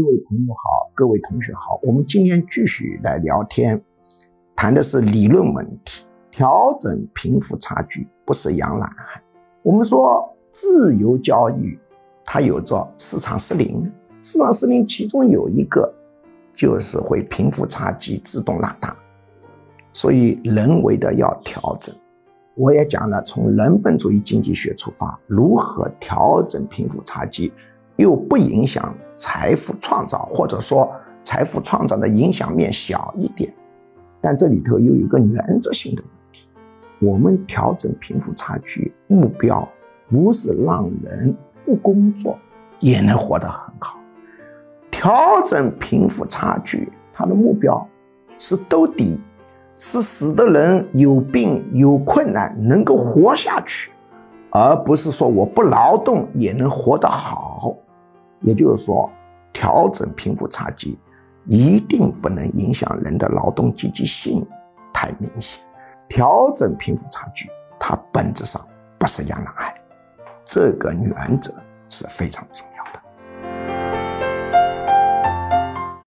各位朋友好，各位同学好，我们今天继续来聊天，谈的是理论问题，调整贫富差距不是杨澜汉。我们说自由交易它有着市场失灵，市场失灵其中有一个就是会贫富差距自动拉大，所以人为的要调整。我也讲了，从人本主义经济学出发，如何调整贫富差距，又不影响财富创造，或者说财富创造的影响面小一点。但这里头又有一个原则性的问题，我们调整贫富差距目标不是让人不工作也能活得很好，调整贫富差距它的目标是兜底，是使得人有病有困难能够活下去，而不是说我不劳动也能活得好。也就是说，调整贫富差距一定不能影响人的劳动积极性太明显。调整贫富差距它本质上不是杨澜汉，这个原则是非常重要。